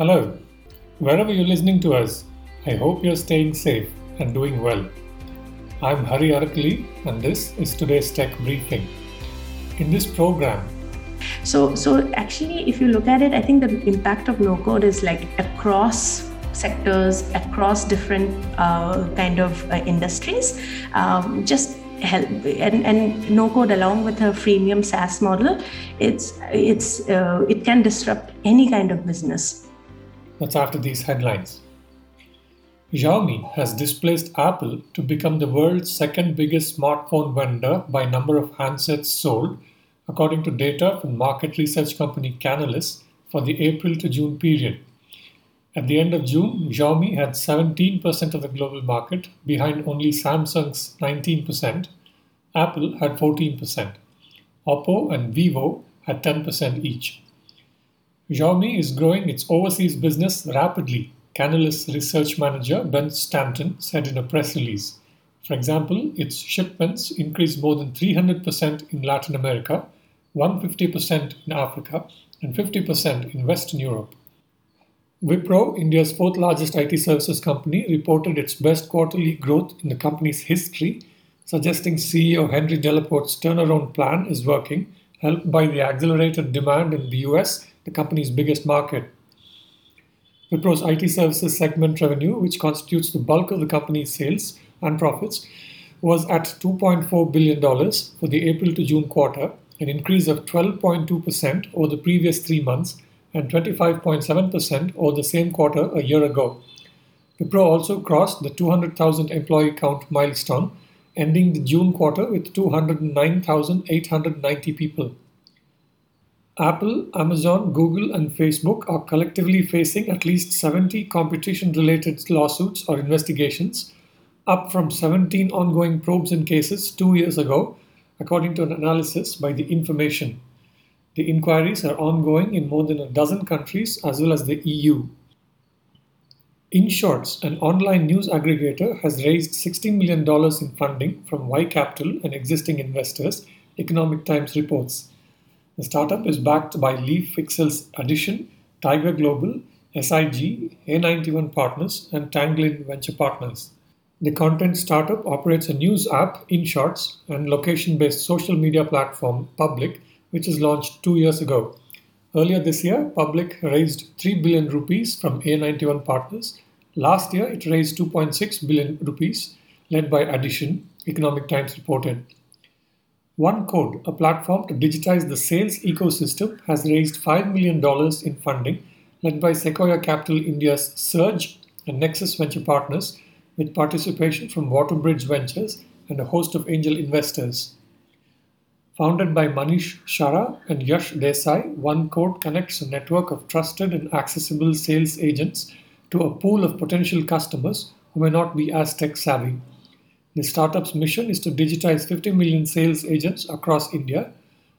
Hello, wherever you're listening to us, I hope you're staying safe and doing well. I'm Hari Arakli and this is today's Tech Briefing. In this program, So actually, if you look at it, I think the impact of no-code is like across sectors, across different industries. Just help and no-code along with a freemium SaaS model, it can disrupt any kind of business. That's after these headlines. Xiaomi has displaced Apple to become the world's second biggest smartphone vendor by number of handsets sold, according to data from market research company Canalys for the April to June period. At the end of June, Xiaomi had 17% of the global market, behind only Samsung's 19%, Apple had 14%, Oppo and Vivo had 10% each. Xiaomi is growing its overseas business rapidly, Canalys research manager Ben Stanton said in a press release. For example, its shipments increased more than 300% in Latin America, 150% in Africa, and 50% in Western Europe. Wipro, India's fourth largest IT services company, reported its best quarterly growth in the company's history, suggesting CEO Henry Delaporte's turnaround plan is working, helped by the accelerated demand in the US, the company's biggest market. Wipro's IT services segment revenue, which constitutes the bulk of the company's sales and profits, was at $2.4 billion for the April to June quarter, an increase of 12.2% over the previous 3 months and 25.7% over the same quarter a year ago. Wipro also crossed the 200,000 employee count milestone, ending the June quarter with 209,890 people. Apple, Amazon, Google, and Facebook are collectively facing at least 70 competition-related lawsuits or investigations, up from 17 ongoing probes and cases 2 years ago, according to an analysis by The Information. The inquiries are ongoing in more than a dozen countries as well as the EU. Inshorts, an online news aggregator, has raised $16 million in funding from Y Capital and existing investors, Economic Times reports. The startup is backed by Leaf Pixels, Addition, Tiger Global, SIG, A91 Partners, and Tanglin Venture Partners. The content startup operates a news app, Inshorts, and location-based social media platform, Public, which is launched 2 years ago. Earlier this year, Public raised 3 billion rupees from A91 Partners. Last year, it raised 2.6 billion rupees, led by Addition, Economic Times reported. OneCode, a platform to digitize the sales ecosystem, has raised $5 million in funding, led by Sequoia Capital India's Surge and Nexus Venture Partners, with participation from Waterbridge Ventures and a host of angel investors. Founded by Manish Shara and Yash Desai, OneCode connects a network of trusted and accessible sales agents to a pool of potential customers who may not be as tech-savvy. The startup's mission is to digitize 50 million sales agents across India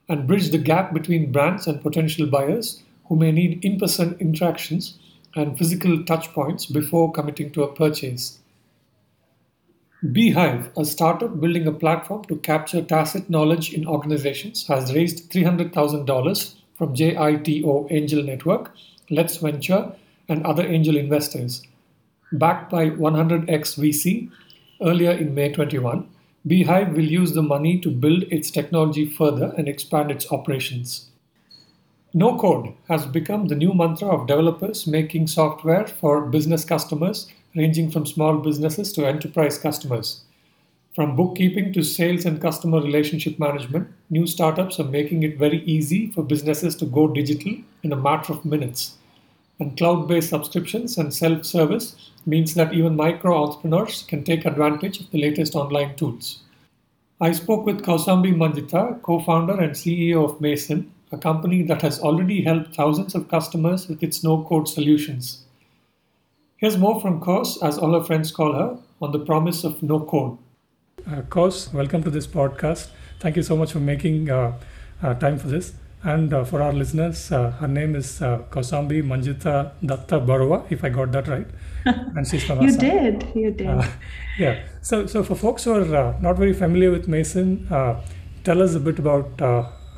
and bridge the gap between brands and potential buyers who may need in-person interactions and physical touchpoints before committing to a purchase. Beehive, a startup building a platform to capture tacit knowledge in organizations, has raised $300,000 from JITO Angel Network, Let's Venture, and other angel investors. Backed by 100X VC, earlier in May 21, Beehive will use the money to build its technology further and expand its operations. No code has become the new mantra of developers making software for business customers, ranging from small businesses to enterprise customers. From bookkeeping to sales and customer relationship management, new startups are making it very easy for businesses to go digital in a matter of minutes. And cloud-based subscriptions and self-service means that even micro-entrepreneurs can take advantage of the latest online tools. I spoke with Kausambi Manjita, co-founder and CEO of Mason, a company that has already helped thousands of customers with its no-code solutions. Here's more from Kaus, as all her friends call her, on the promise of no code. Kaus, welcome to this podcast. Thank you so much for making time for this. And for our listeners, her name is Kausambi Manjita Dutta Baruah, if I got that right. And she's from Assam. You did. Yeah. So for folks who are not very familiar with Mason, tell us a bit about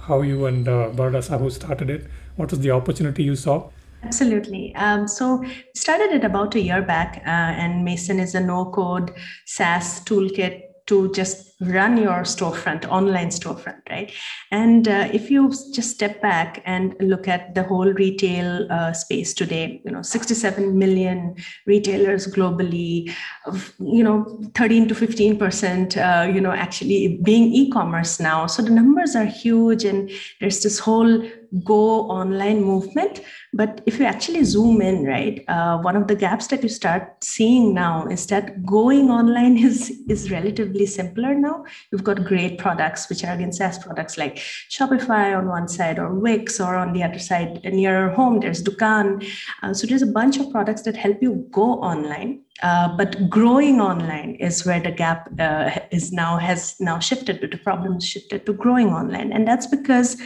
how you and Baruah Sahu started it. What was the opportunity you saw? Absolutely. So we started it about a year back, and Mason is a no-code SaaS toolkit to just run your storefront, online storefront, right? And if you just step back and look at the whole retail space today, 67 million retailers globally, 13 to 15%, actually being e-commerce now. So the numbers are huge, and there's this whole go online movement. But if you actually zoom in, right, one of the gaps that you start seeing now is that going online is relatively simpler now. You've got great products, which are again SaaS products like Shopify on one side, or Wix, or on the other side, nearer home, there's Dukaan. So there's a bunch of products that help you go online. But growing online is where the gap has now shifted to. The problem shifted to growing online. And that's because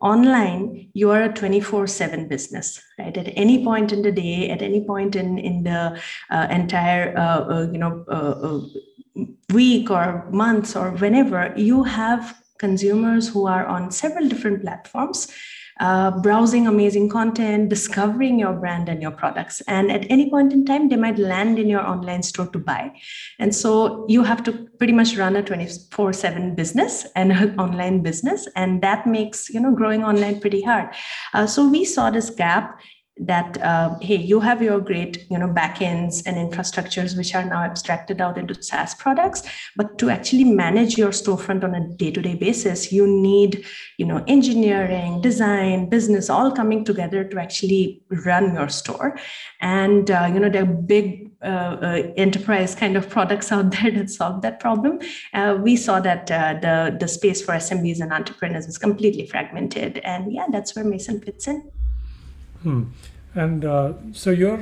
online, you are a 24/7 business, right? At any point in the day, at any point in the entire, week or months or whenever, you have consumers who are on several different platforms, browsing amazing content, discovering your brand and your products. And at any point in time, they might land in your online store to buy. And so you have to pretty much run a 24/7 business and an online business. And that makes, growing online pretty hard. So we saw this gap that, hey, you have your great, backends and infrastructures, which are now abstracted out into SaaS products, but to actually manage your storefront on a day-to-day basis, you need, engineering, design, business, all coming together to actually run your store. And, there are big enterprise kind of products out there that solve that problem. We saw that the space for SMBs and entrepreneurs is completely fragmented. And yeah, that's where Mason fits in. And so your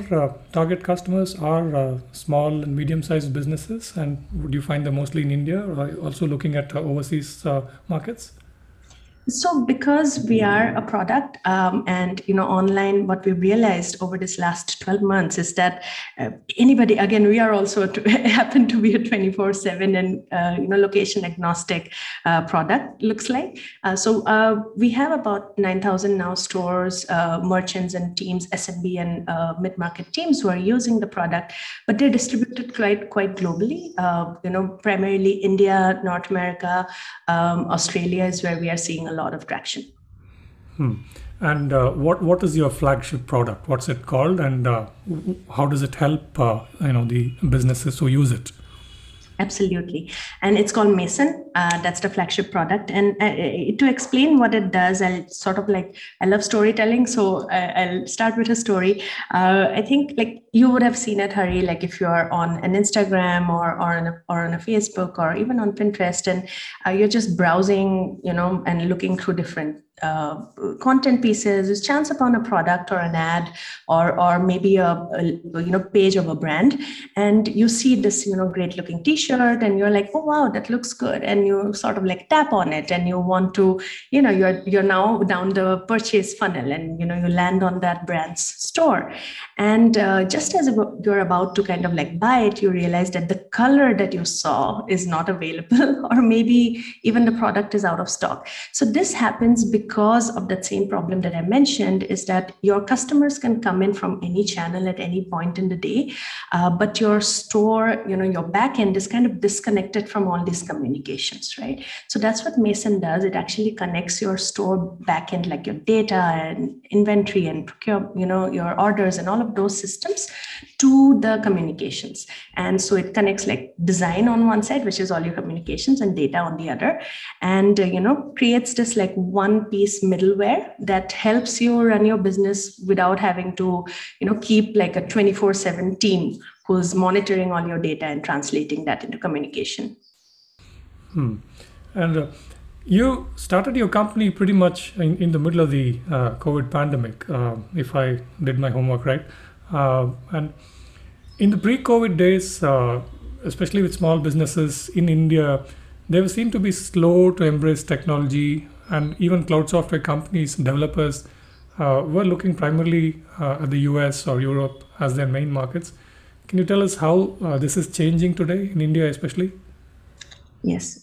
target customers are small and medium-sized businesses, and would you find them mostly in India, or also looking at overseas markets? So because we are a product, and online, what we realized over this last 12 months is that anybody, again, we are also happen to be a 24/7 and location agnostic product looks like. So we have about 9,000 now stores, merchants and teams, SMB and mid-market teams who are using the product, but they're distributed quite globally. Primarily India, North America, Australia is where we are seeing a lot of traction. And what is your flagship product? What's it called, and how does it help the businesses who use it? Absolutely. And it's called Mason. That's the flagship product. And to explain what it does, I love storytelling. So I'll start with a story. I think you would have seen it, Hari, if you're on an Instagram or on a Facebook or even on Pinterest, and you're just browsing, and looking through different content pieces, is chance upon a product or an ad or maybe a page of a brand, and you see this great looking t-shirt, and you're like, oh wow, that looks good, and you sort of tap on it, and you want to you're now down the purchase funnel, and you land on that brand's store, and just as you're about to buy it, you realize that the color that you saw is not available or maybe even the product is out of stock. So this happens because of that same problem that I mentioned, is that your customers can come in from any channel at any point in the day, but your store, your backend is kind of disconnected from all these communications, right? So that's what Mason does. It actually connects your store backend, like your data and inventory and procure, your orders and all of those systems to the communications. And so it connects design on one side, which is all your communications, and data on the other, and creates this one piece middleware that helps you run your business without having to keep a 24/7 team who's monitoring all your data and translating that into communication. And you started your company pretty much in the middle of the COVID pandemic, if I did my homework right. And in the pre-COVID days, especially with small businesses in India, they seem to be slow to embrace technology, and even cloud software companies, developers were looking primarily at the US or Europe as their main markets. Can you tell us how this is changing today in India especially? Yes,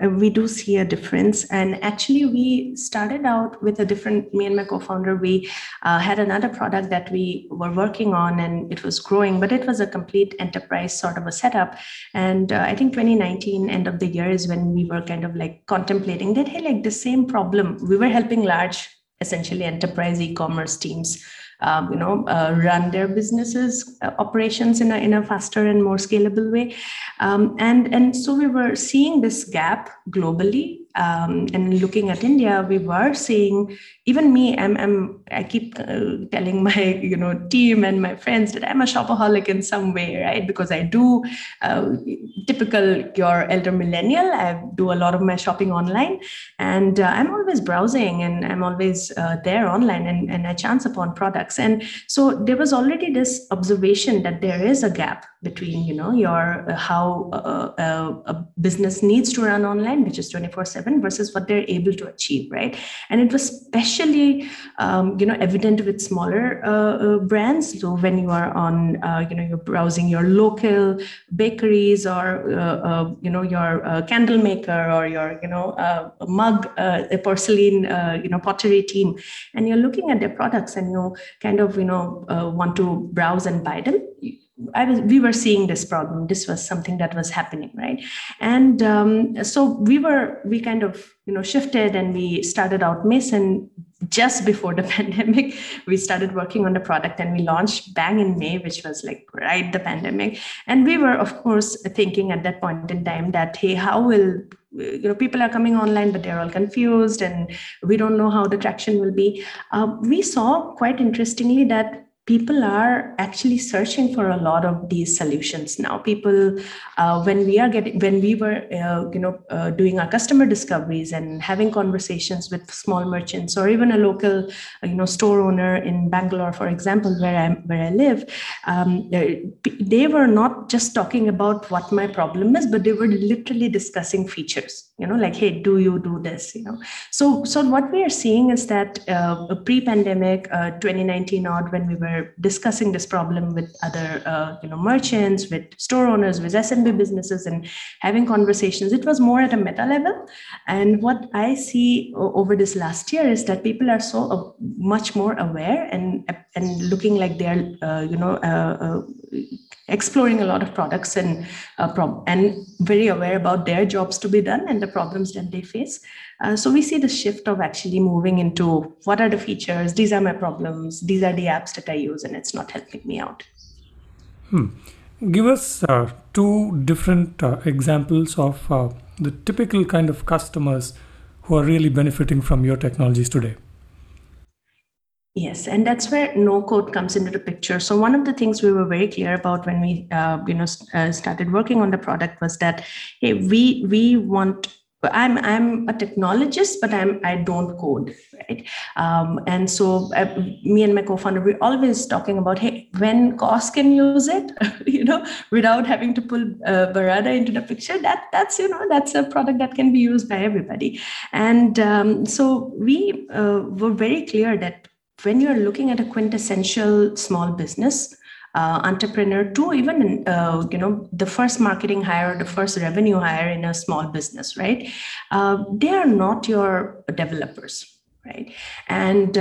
we do see a difference. And actually, we started out with a different, me and my co-founder, we had another product that we were working on and it was growing, but it was a complete enterprise sort of a setup. And I think 2019, end of the year, is when we were kind of like contemplating that, hey, like the same problem. We were helping large, essentially enterprise e-commerce teams run their businesses, operations in a faster and more scalable way. And so we were seeing this gap globally. And looking at India, we were seeing, even me, I keep telling my team and my friends that I'm a shopaholic in some way, right? Because I do typical your elder millennial. I do a lot of my shopping online, and I'm always browsing, and I'm always there online, and I chance upon products. And so there was already this observation that there is a gap between how a business needs to run online, which is 24/7. Versus what they're able to achieve, right? And it was especially, evident with smaller brands. So when you are on, you're browsing your local bakeries or, your candle maker or your, mug, porcelain, pottery team, and you're looking at their products and you kind of, want to browse and buy them. We were seeing this problem. This was something that was happening, right? And so we kind of, shifted, and we started out Mason just before the pandemic. We started working on the product and we launched bang in May, which was like right the pandemic. And we were, of course, thinking at that point in time that, hey, how will, people are coming online, but they're all confused and we don't know how the traction will be. We saw quite interestingly that people are actually searching for a lot of these solutions now. People, when we were doing our customer discoveries and having conversations with small merchants or even a local, store owner in Bangalore, for example, where I live, they were not just talking about what my problem is, but they were literally discussing features. Like, hey, do you do this? So what we are seeing is that pre-pandemic, 2019 odd, when we were discussing this problem with other, merchants, with store owners, with SMB businesses, and having conversations, it was more at a meta level. And what I see over this last year is that people are so much more aware and looking like they're, exploring a lot of products and very aware about their jobs to be done and the problems that they face. So we see the shift of actually moving into what are the features, these are my problems, these are the apps that I use, and it's not helping me out. Give us two different examples of the typical kind of customers who are really benefiting from your technologies today. Yes, and that's where no-code comes into the picture. So one of the things we were very clear about when we, started working on the product was that, hey, we want. I'm a technologist, but I don't code, right? And so me and my co-founder, we're always talking about, hey, when COS can use it, without having to pull Barada into the picture, that's a product that can be used by everybody. And so we were very clear that when you're looking at a quintessential small business, entrepreneur to even, the first marketing hire, the first revenue hire in a small business, right? They are not your developers, right? And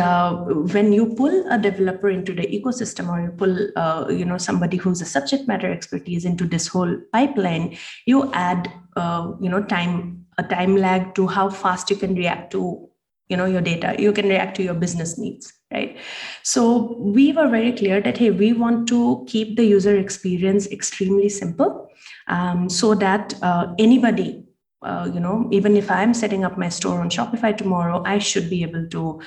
when you pull a developer into the ecosystem, or you pull, somebody who's a subject matter expertise into this whole pipeline, you add, a time lag to how fast you can react to, your data, you can react to your business needs. Right. So we were very clear that, hey, we want to keep the user experience extremely simple, so that anybody, even if I'm setting up my store on Shopify tomorrow, I should be able to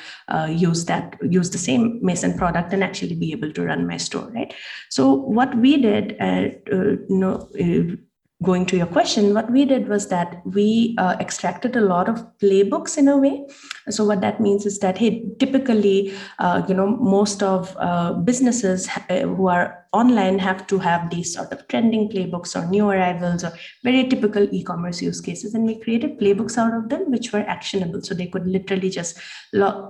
use the same Mason product and actually be able to run my store. Right. So what we did, going to your question, what we did was that we extracted a lot of playbooks in a way. So what that means is that, hey, typically, most of businesses who are online have to have these sort of trending playbooks or new arrivals or very typical e-commerce use cases. And we created playbooks out of them, which were actionable. So they could literally just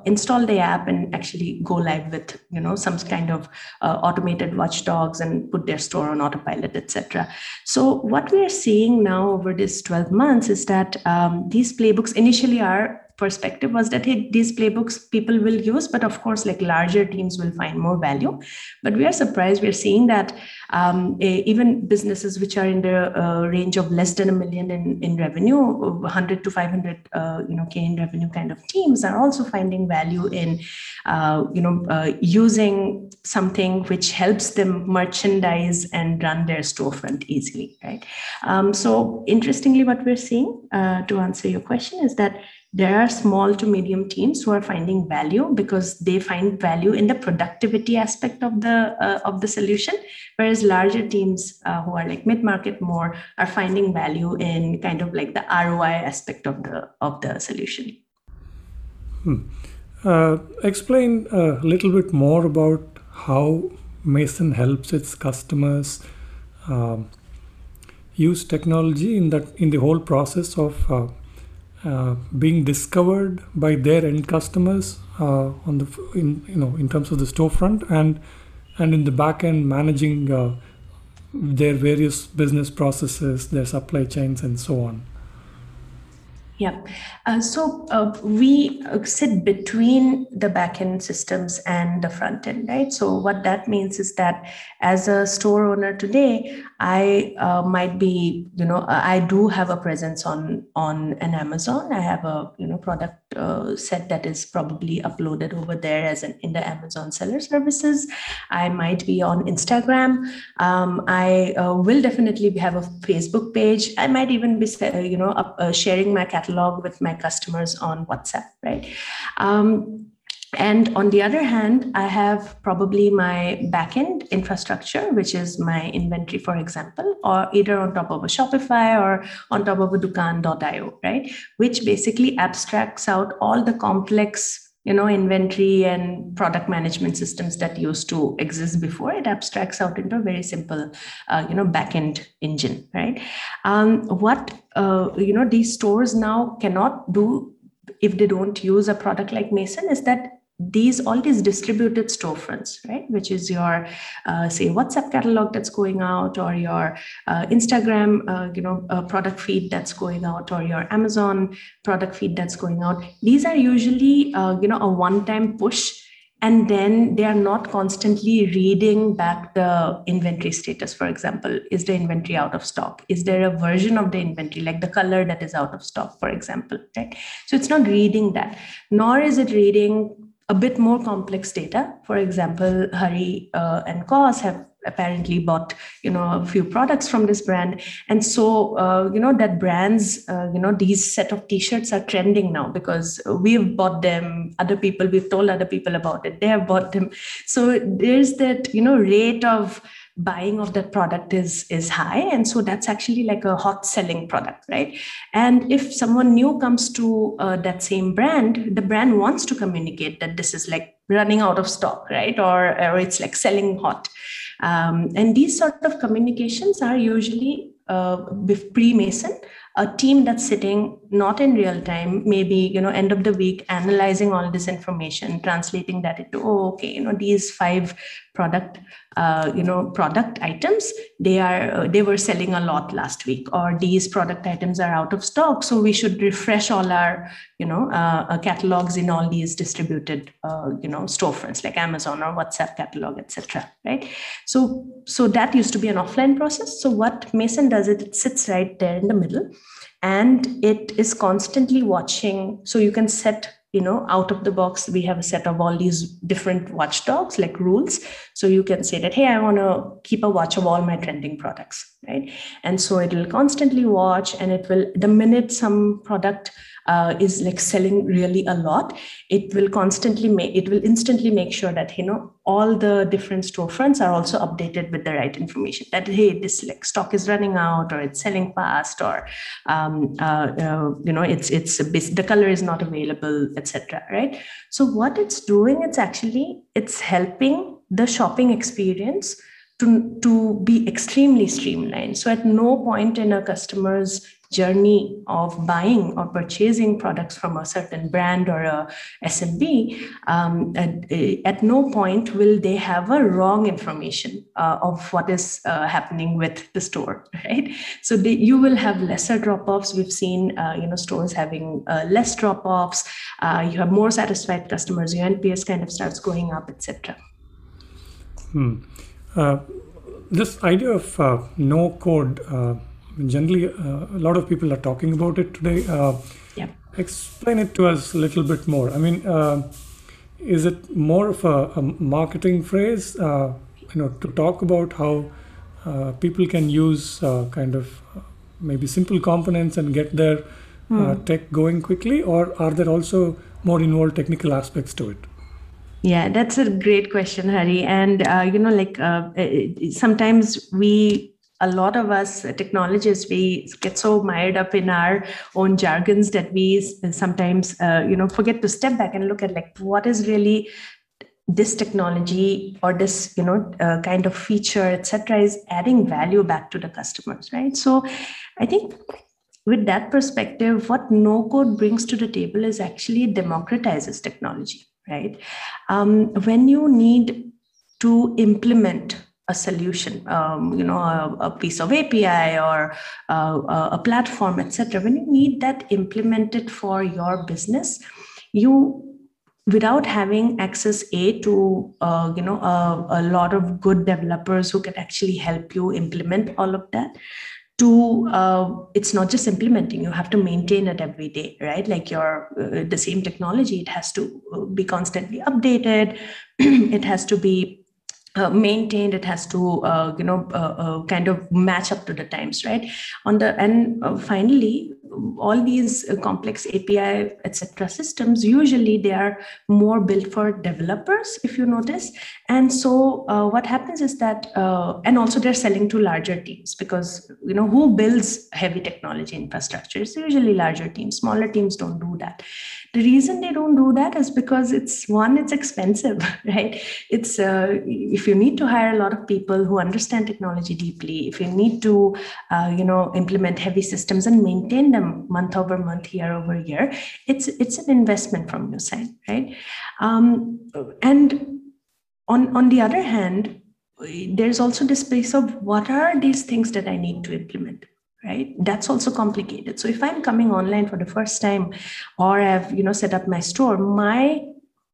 install the app and actually go live with, you know, some kind of automated watchdogs and put their store on autopilot, etc. So what we are seeing now over this 12 months is that these playbooks initially are perspective was that, hey, these playbooks people will use, but of course, like larger teams will find more value. But we are surprised. We're seeing that even businesses which are in the range of less than $1 million in revenue, 100 to 500, K in revenue kind of teams are also finding value in, using something which helps them merchandise and run their storefront easily, right? So interestingly, what we're seeing, to answer your question, is that there are small to medium teams who are finding value because they find value in the productivity aspect of the solution, whereas larger teams who are like mid-market more are finding value in kind of like the ROI aspect of the solution. Explain a little bit more about how Mason helps its customers use technology in the whole process of being discovered by their end customers in terms of the storefront and in the back end managing their various business processes, their supply chains, and so on. Yeah. So we sit between the backend systems and the front end, right? So what that means is that as a store owner today, I might be, I do have a presence on an Amazon. I have a, product set that is probably uploaded over there in the Amazon seller services. I might be on Instagram. I will definitely have a Facebook page. I might even be, sharing my catalog with my customers on WhatsApp, right? And on the other hand, I have probably my backend infrastructure, which is my inventory, for example, or either on top of a Shopify or on top of a Dukaan.io, right? Which basically abstracts out all the complex inventory and product management systems that used to exist before. It abstracts out into a very simple, backend engine, right? What these stores now cannot do if they don't use a product like Mason is that all these distributed storefronts, right, which is your say WhatsApp catalog that's going out, or your Instagram product feed that's going out, or your Amazon product feed that's going out. These are usually a one-time push, and then they are not constantly reading back the inventory status. For example, is the inventory out of stock? Is there a version of the inventory, like the color, that is out of stock, for example, right? So it's not reading that, nor is it reading a bit more complex data. For example, Hari and Kaus have apparently bought, a few products from this brand. And so, that brands, these set of T-shirts are trending now because we've bought them, we've told other people about it, they have bought them. So there's that, rate of buying of that product is high. And so that's actually like a hot selling product, right? And if someone new comes to that same brand, the brand wants to communicate that this is like running out of stock, right? Or it's like selling hot. And these sort of communications are usually pre-Mason, a team that's sitting not in real time, maybe, end of the week, analyzing all this information, translating that into, these 5 product, product items, they were selling a lot last week, or these product items are out of stock. So we should refresh all our, catalogs in all these distributed, storefronts like Amazon or WhatsApp catalog, etc. Right. So that used to be an offline process. So what Mason does, it sits right there in the middle. And it is constantly watching. So you can set, out of the box, we have a set of all these different watchdogs, like rules. So you can say that, hey, I want to keep a watch of all my trending products, right? And so it will constantly watch, and it will, the minute some product is like selling really a lot, it will instantly make sure that, all the different storefronts are also updated with the right information, that, hey, this like stock is running out, or it's selling fast, or, the color is not available, etc. Right. So what it's doing, it's helping the shopping experience to be extremely streamlined. So at no point in a customer's journey of buying or purchasing products from a certain brand or a SMB, at no point will they have a wrong information of what is happening with the store, right? So you will have lesser drop-offs. We've seen stores having less drop-offs. You have more satisfied customers. Your NPS kind of starts going up, etc. This idea of no code. Generally, a lot of people are talking about it today. Explain it to us a little bit more. I mean, is it more of a marketing phrase, to talk about how people can use maybe simple components and get their tech going quickly, or are there also more involved technical aspects to it? Yeah, that's a great question, Hari. And, sometimes a lot of us technologists, we get so mired up in our own jargons that we sometimes, forget to step back and look at what is really this technology or this, kind of feature, etc., is adding value back to the customers, right? So I think with that perspective, what no code brings to the table is actually democratizes technology, right? When you need to implement a solution, a piece of API or a platform, etc. When you need that implemented for your business, without having access to a lot of good developers who can actually help you implement all of that. It's not just implementing, you have to maintain it every day, right? The same technology, it has to be constantly updated. It has to be maintained, it has to kind of match up to the times, right? Finally, all these complex API, etc. systems, usually they are more built for developers, if you notice. And so what happens is that, and also they're selling to larger teams because, who builds heavy technology infrastructure? It's usually larger teams. Smaller teams don't do that. The reason they don't do that is because it's expensive, right? It's if you need to hire a lot of people who understand technology deeply, if you need to, implement heavy systems and maintain them month over month, year over year, it's an investment from your side, right? And on the other hand, there's also this piece of what are these things that I need to implement, right? That's also complicated. So if I'm coming online for the first time, or I've set up my store, my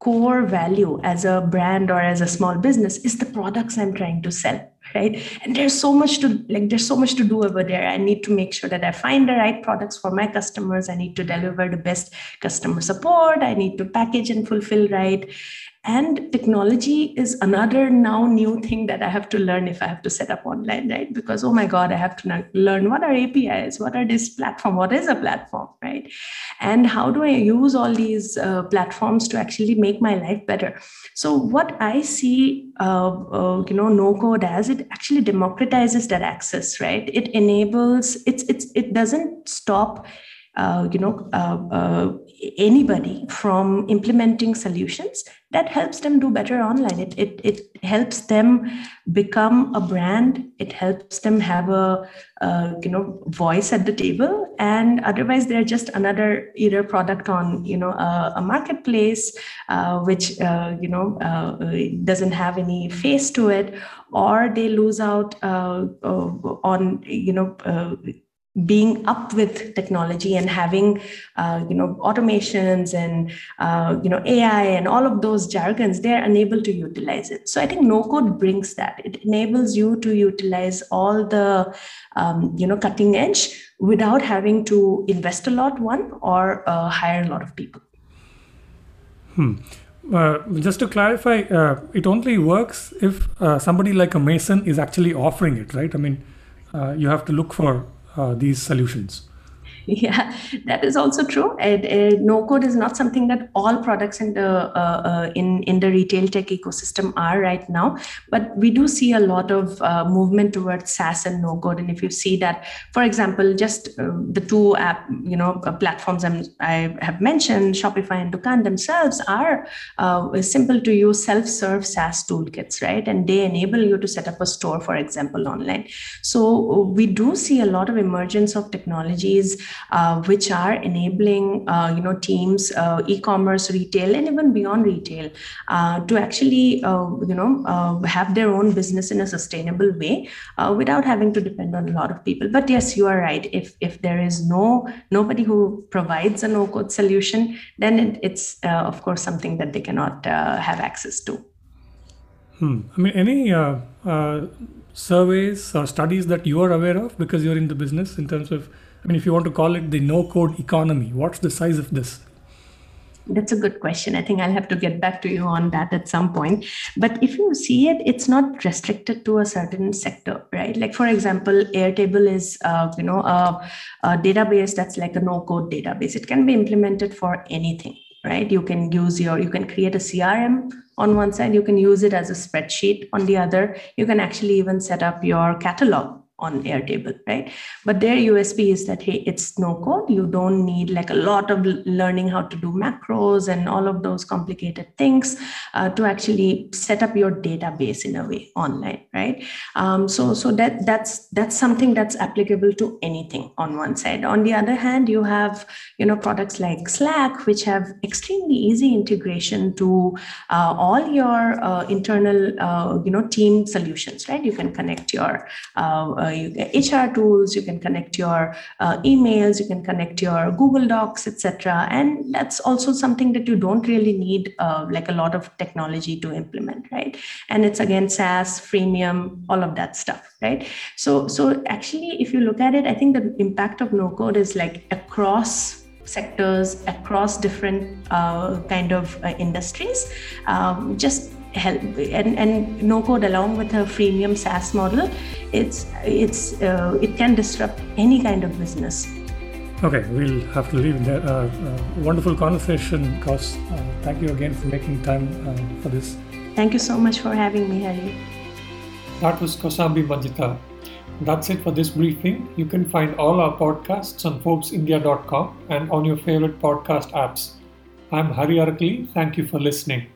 core value as a brand or as a small business is the products I'm trying to sell, right? And there's so much to do over there. I need to make sure that I find the right products for my customers. I need to deliver the best customer support. I need to package and fulfill right. And technology is another now new thing that I have to learn if I have to set up online, right? Because, oh my God, I have to learn what are APIs, what are this platform, what is a platform, right? And how do I use all these platforms to actually make my life better? So what I see, no code as, it actually democratizes that access, right? It enables, it doesn't stop, anybody from implementing solutions that helps them do better online. It helps them become a brand. It helps them have a voice at the table. And otherwise, they're just another either product on a marketplace, which doesn't have any face to it, or they lose out on being up with technology and having, automations and, AI and all of those jargons. They're unable to utilize it. So I think no code brings that. It enables you to utilize all the, cutting edge without having to invest a lot or hire a lot of people. Just to clarify, it only works if somebody like a Mason is actually offering it, right? I mean, you have to look for these solutions. Yeah, that is also true. No code is not something that all products in the retail tech ecosystem are right now, but we do see a lot of movement towards SaaS and no code. And if you see that, for example, just the two app platforms I have mentioned, Shopify and Dukaan themselves are simple to use self-serve SaaS toolkits, right? And they enable you to set up a store, for example, online. So we do see a lot of emergence of technologies which are enabling teams, e-commerce, retail, and even beyond retail to actually have their own business in a sustainable way without having to depend on a lot of people. But yes, you are right. If there is nobody who provides a no-code solution, then it's of course something that they cannot have access to. I mean, any surveys or studies that you are aware of, because you're in the business, in terms of, I mean, if you want to call it the no-code economy, what's the size of this? That's a good question. I think I'll have to get back to you on that at some point. But if you see it, it's not restricted to a certain sector, right? Like, for example, Airtable is, a database that's like a no-code database. It can be implemented for anything, right? You can create a CRM on one side, you can use it as a spreadsheet on the other, you can actually even set up your catalog on Airtable, right? But their USP is that, hey, it's no code. You don't need like a lot of learning how to do macros and all of those complicated things to actually set up your database in a way online, right? So that's something that's applicable to anything on one side. On the other hand, you have products like Slack, which have extremely easy integration to all your internal team solutions, right? You can connect your you get HR tools, you can connect your emails, you can connect your Google Docs, etc. And that's also something that you don't really need like a lot of technology to implement, right? And it's again SaaS, freemium, all of that stuff, right? So actually, if you look at it, I think the impact of no-code is like across sectors, across different kind of industries, just help. And no code, along with a freemium SaaS model, it can disrupt any kind of business. Okay, we'll have to leave there. Wonderful conversation, Kaus. Thank you again for making time for this. Thank you so much for having me, Hari. That was Kausambi Manjita. That's it for this briefing. You can find all our podcasts on ForbesIndia.com and on your favorite podcast apps. I'm Hari Arakli. Thank you for listening.